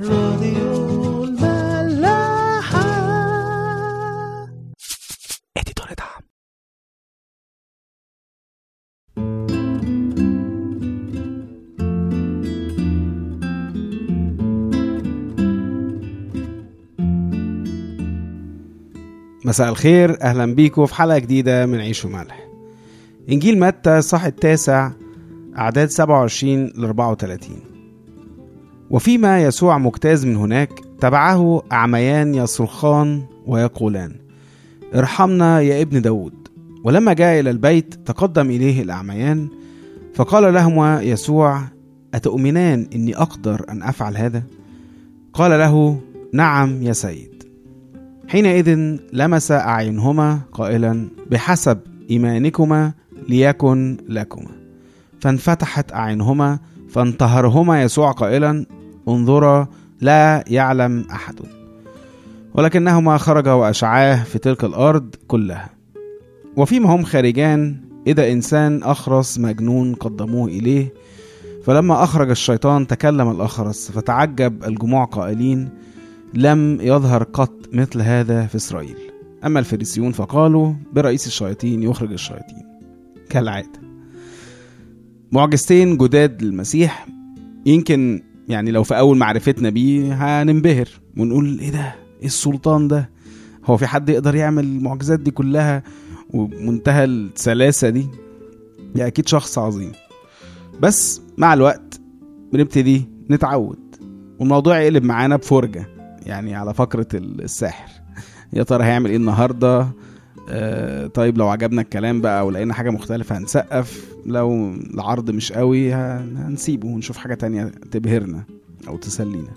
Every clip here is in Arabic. راديو الملاحة. اديتور دعم. مساء الخير، اهلا بيكم في حلقة جديدة من عيش ومالح. إنجيل متى الإصحاح 9 أعداد 27-34. وفيما يسوع مجتاز من هناك تبعه أعميان يصرخان ويقولان ارحمنا يا ابن داود. ولما جاء إلى البيت تقدم إليه الأعميان فقال لهما يسوع أتؤمنان إني أقدر أن أفعل هذا؟ قال له نعم يا سيد. حينئذ لمس أعينهما قائلا بحسب إيمانكما ليكن لكما. فانفتحت أعينهما فانتهرهما يسوع قائلا انظرا لا يعلم أحد. ولكنهما خرجا وأشعاه في تلك الأرض كلها. وفيما هم خارجان إذا إنسان أخرس مجنون قدموه إليه، فلما أخرج الشيطان تكلم الأخرس فتعجب الجموع قائلين لم يظهر قط مثل هذا في إسرائيل. أما الفريسيون فقالوا برئيس الشياطين يخرج الشياطين كالعادة. معجزتين جداد للمسيح، يمكن يعني لو في أول معرفتنا بيه هننبهر ونقول إيه ده؟ إيه السلطان ده؟ هو في حد يقدر يعمل المعجزات دي كلها ومنتهى السلاسة دي؟ ده أكيد شخص عظيم. بس مع الوقت بنبتدي نتعود والموضوع يقلب معانا بفرجة، يعني على فقرة الساحر. يا ترى هيعمل إيه النهاردة؟ طيب لو عجبنا الكلام بقى ولقينا حاجة مختلفة هنسقف، لو العرض مش قوي هنسيبه ونشوف حاجة تانية تبهرنا أو تسلينا.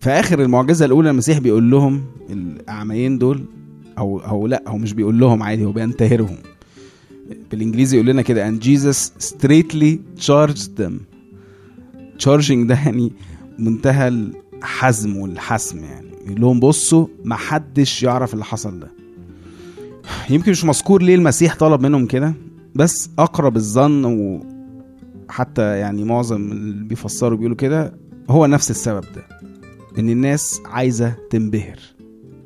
في آخر المعجزة الأولى المسيح بيقول لهم الأعميين دول، أو لا هو مش بيقول لهم عادي، هو بينتهرهم. بالإنجليزي يقول لنا كده and Jesus straightly charged them. charging ده يعني منتهى الحزم والحسم، يعني يقول لهم بصوا محدش يعرف اللي حصل ده. يمكن مش مذكور ليه المسيح طلب منهم كده، بس أقرب الظن وحتى يعني معظم اللي بيفسروا بيقولوا كده هو نفس السبب ده، إن الناس عايزة تنبهر.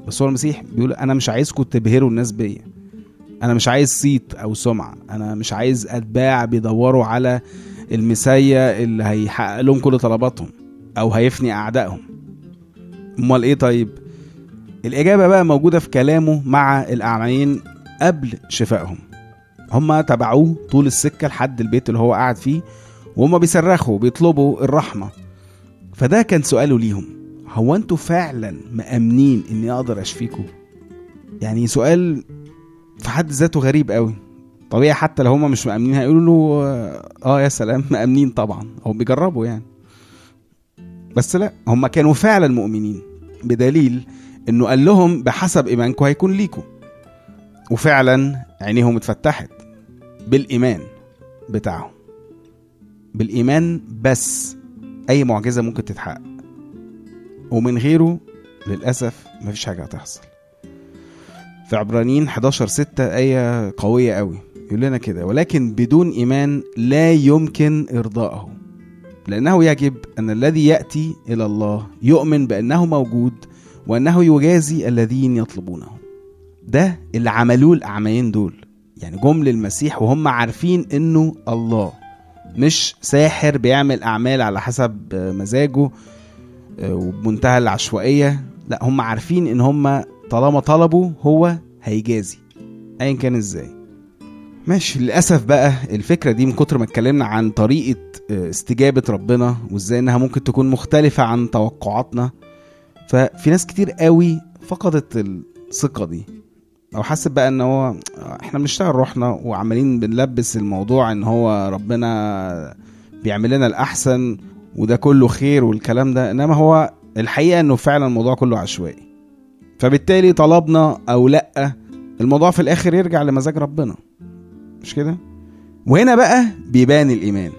بس هو المسيح بيقول أنا مش عايزكم تبهروا الناس بيا، أنا مش عايز صيت أو سمعة، أنا مش عايز أتباع بيدوروا على المسيا اللي هيحقق لهم كل طلباتهم أو هيفني أعدائهم. أمال إيه؟ طيب الإجابة بقى موجودة في كلامه مع الأعميين قبل شفائهم. هم تبعوه طول السكة لحد البيت اللي هو قاعد فيه، وهم بيصرخوا بيطلبوا الرحمة. فده كان سؤاله ليهم، هو أنتوا فعلا مأمنين إني أقدر أشفيكوا؟ يعني سؤال في حد ذاته غريب قوي. طبيعي حتى لو هم مش مأمنين هيقولوا آه يا سلام مأمنين طبعا، أو بيجربوا يعني. بس لا، هم كانوا فعلا مؤمنين بدليل إنه قال لهم بحسب إيمانكم هيكون ليكم. وفعلا عينيهم اتفتحت بالإيمان بتاعهم. بالإيمان بس أي معجزة ممكن تتحقق، ومن غيره للأسف مفيش حاجة هتحصل. في عبرانيين 11:6 آية قوية قوي يقول لنا كده ولكن بدون إيمان لا يمكن إرضائه، لأنه يجب أن الذي يأتي إلى الله يؤمن بأنه موجود وأنه يجازي الذين يطلبونه. ده اللي عملوه الأعميين دول، يعني جمل المسيح وهم عارفين إنه الله مش ساحر بيعمل أعمال على حسب مزاجه وبمنتهى العشوائية. لا، هم عارفين إن هم طالما طلبوا هو هيجازي أيا كان إزاي. ماشي، للأسف بقى الفكرة دي من كتر ما اتكلمنا عن طريقة استجابة ربنا وإزاي إنها ممكن تكون مختلفة عن توقعاتنا، ففي ناس كتير قوي فقدت الثقة دي، او حاسب بقى ان هو احنا بنشتغل روحنا وعمالين بنلبس الموضوع ان هو ربنا بيعمل لنا الاحسن وده كله خير والكلام ده، انما هو الحقيقة انه فعلا الموضوع كله عشوائي. فبالتالي طلبنا او لا الموضوع في الاخر يرجع لمزاج ربنا، مش كده؟ وهنا بقى بيبان الايمان.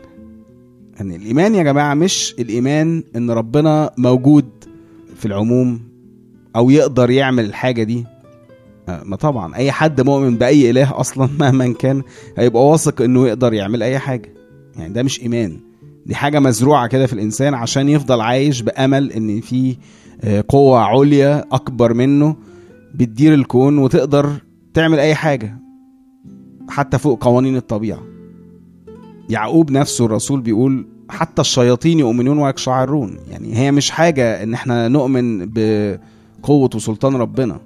ان الايمان يا جماعة مش الايمان ان ربنا موجود في العموم او يقدر يعمل الحاجة دي. ما طبعا اي حد مؤمن باي اله اصلا مهما كان هيبقى واثق انه يقدر يعمل اي حاجة، يعني ده مش ايمان، دي حاجة مزروعة كده في الإنسان عشان يفضل عايش بأمل إن في قوة عليا أكبر منه بتدير الكون وتقدر تعمل أي حاجة حتى فوق قوانين الطبيعة. يعقوب نفسه الرسول بيقول حتى الشياطين يؤمنون ويكشعرون. يعني هي مش حاجة إن احنا نؤمن بقوة وسلطان ربنا،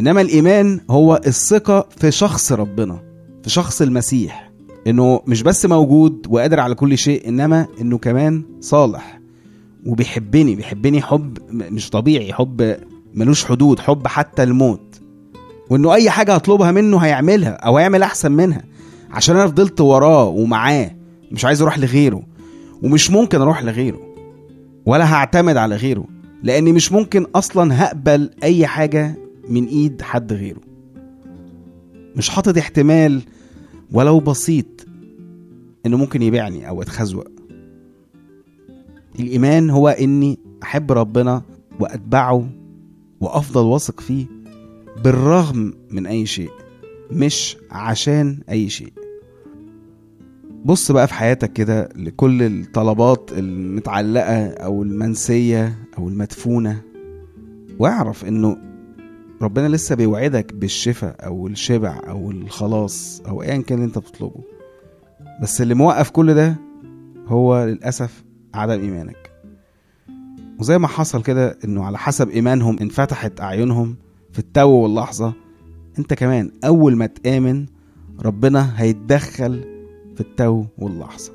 إنما الإيمان هو الثقة في شخص ربنا، في شخص المسيح، إنه مش بس موجود وقادر على كل شيء، إنما إنه كمان صالح وبيحبني، بيحبني حب مش طبيعي، حب ملوش حدود، حب حتى الموت، وإنه أي حاجة هطلبها منه هيعملها أو هيعمل أحسن منها عشان أنا فضلت وراه ومعاه، مش عايز أروح لغيره ومش ممكن أروح لغيره ولا هعتمد على غيره، لأني مش ممكن أصلا هقبل أي حاجة من إيد حد غيره. مش حاطط احتمال ولو بسيط إنه ممكن يبيعني أو أتخزوق. الإيمان هو إني أحب ربنا وأتبعه وأفضل واثق فيه بالرغم من أي شيء، مش عشان أي شيء. بص بقى في حياتك كده لكل الطلبات المتعلقة أو المنسية أو المدفونة، واعرف إنه ربنا لسه بيوعدك بالشفاء أو الشبع أو الخلاص أو أيا كان اللي أنت بتطلبه، بس اللي موقف كل ده هو للأسف عدم إيمانك. وزي ما حصل كده إنه على حسب إيمانهم انفتحت أعينهم في التو واللحظة، أنت كمان أول ما تآمن ربنا هيتدخل في التو واللحظة.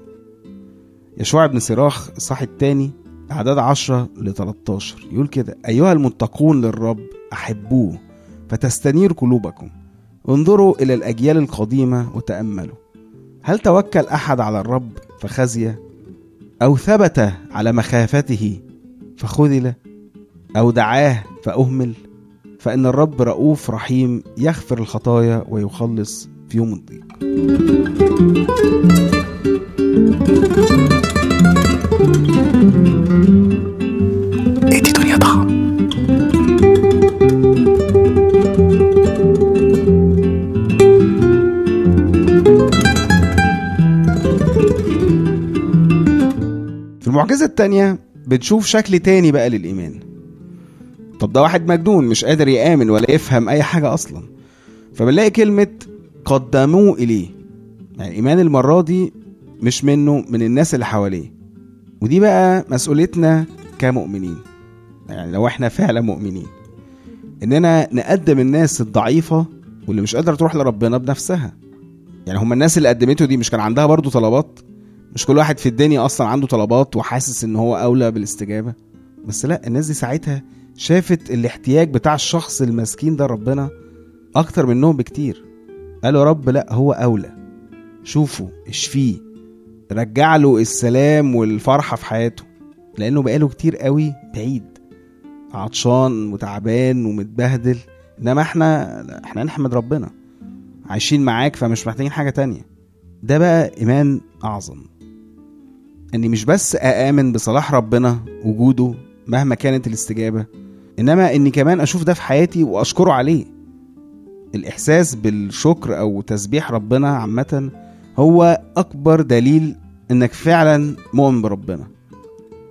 يشوع بن سراخ الصح 2 أعداد 10-13 يقول كده: أيها المتقون للرب أحبوه فتستنير قلوبكم، انظروا إلى الأجيال القديمة وتأملوا، هل توكل أحد على الرب فخزي، أو ثبت على مخافته فخذل، أو دعاه فأهمل؟ فإن الرب رؤوف رحيم يغفر الخطايا ويخلص في يوم الضيق. المعجزة التانية بتشوف شكل تاني بقى للإيمان. طب ده واحد مجنون مش قادر يآمن ولا يفهم أي حاجة أصلا، فبنلاقي كلمة قدموه إليه. يعني الإيمان المرة دي مش منه، من الناس اللي حواليه، ودي بقى مسؤولتنا كمؤمنين. يعني لو احنا فعلا مؤمنين إننا نقدم الناس الضعيفة واللي مش قادرة تروح لربنا بنفسها. يعني هم الناس اللي قدمته دي مش كان عندها برضو طلبات؟ مش كل واحد في الدنيا أصلا عنده طلبات وحاسس إن هو أولى بالاستجابة، بس لأ، الناس دي ساعتها شافت الاحتياج بتاع الشخص المسكين ده ربنا أكتر منهم بكتير. قالوا رب لأ، هو أولى، شوفوا اشفيه، رجع له السلام والفرحة في حياته، لأنه بقاله كتير قوي بعيد، عطشان وتعبان ومتبهدل، إنما احنا نحمد ربنا عايشين معاك فمش محتاجين حاجة تانية. ده بقى إيمان أعظم، أني مش بس أآمن بصلاح ربنا وجوده مهما كانت الاستجابة، إنما أني كمان أشوف ده في حياتي وأشكره عليه. الإحساس بالشكر أو تسبيح ربنا عامة هو أكبر دليل أنك فعلا مؤمن بربنا.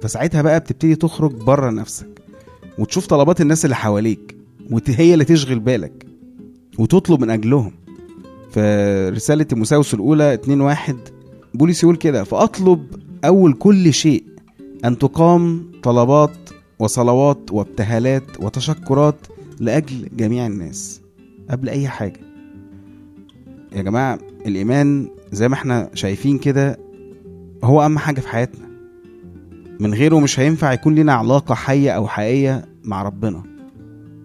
فساعتها بقى بتبتدي تخرج بره نفسك وتشوف طلبات الناس اللي حواليك وهي اللي تشغل بالك وتطلب من أجلهم. فرسالة تيموثاوس الأولى 2:1 بولس يقول كده: فأطلب أول كل شيء أن تقام طلبات وصلوات وابتهالات وتشكرات لأجل جميع الناس قبل أي حاجة. يا جماعة الإيمان زي ما احنا شايفين كده هو أهم حاجة في حياتنا، من غيره مش هينفع يكون لنا علاقة حية أو حقيقية مع ربنا.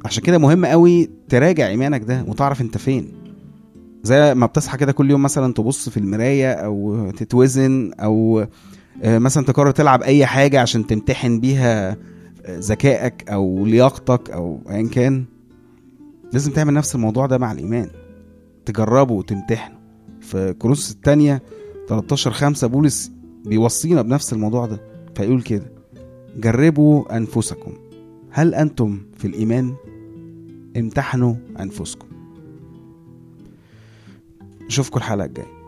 عشان كده مهم قوي تراجع إيمانك ده وتعرف انت فين. زي ما بتصحى كده كل يوم مثلا تبص في المراية أو تتوزن أو مثلا تقرر تلعب أي حاجة عشان تمتحن بيها ذكائك أو لياقتك أو أيا كان، لازم تعمل نفس الموضوع ده مع الإيمان، تجربه وتمتحنه. في كورنثوس 2:13-5 بولس بيوصينا بنفس الموضوع ده، فيقول كده: جربوا أنفسكم هل أنتم في الإيمان، امتحنوا أنفسكم. نشوفكم الحلقة الجاية.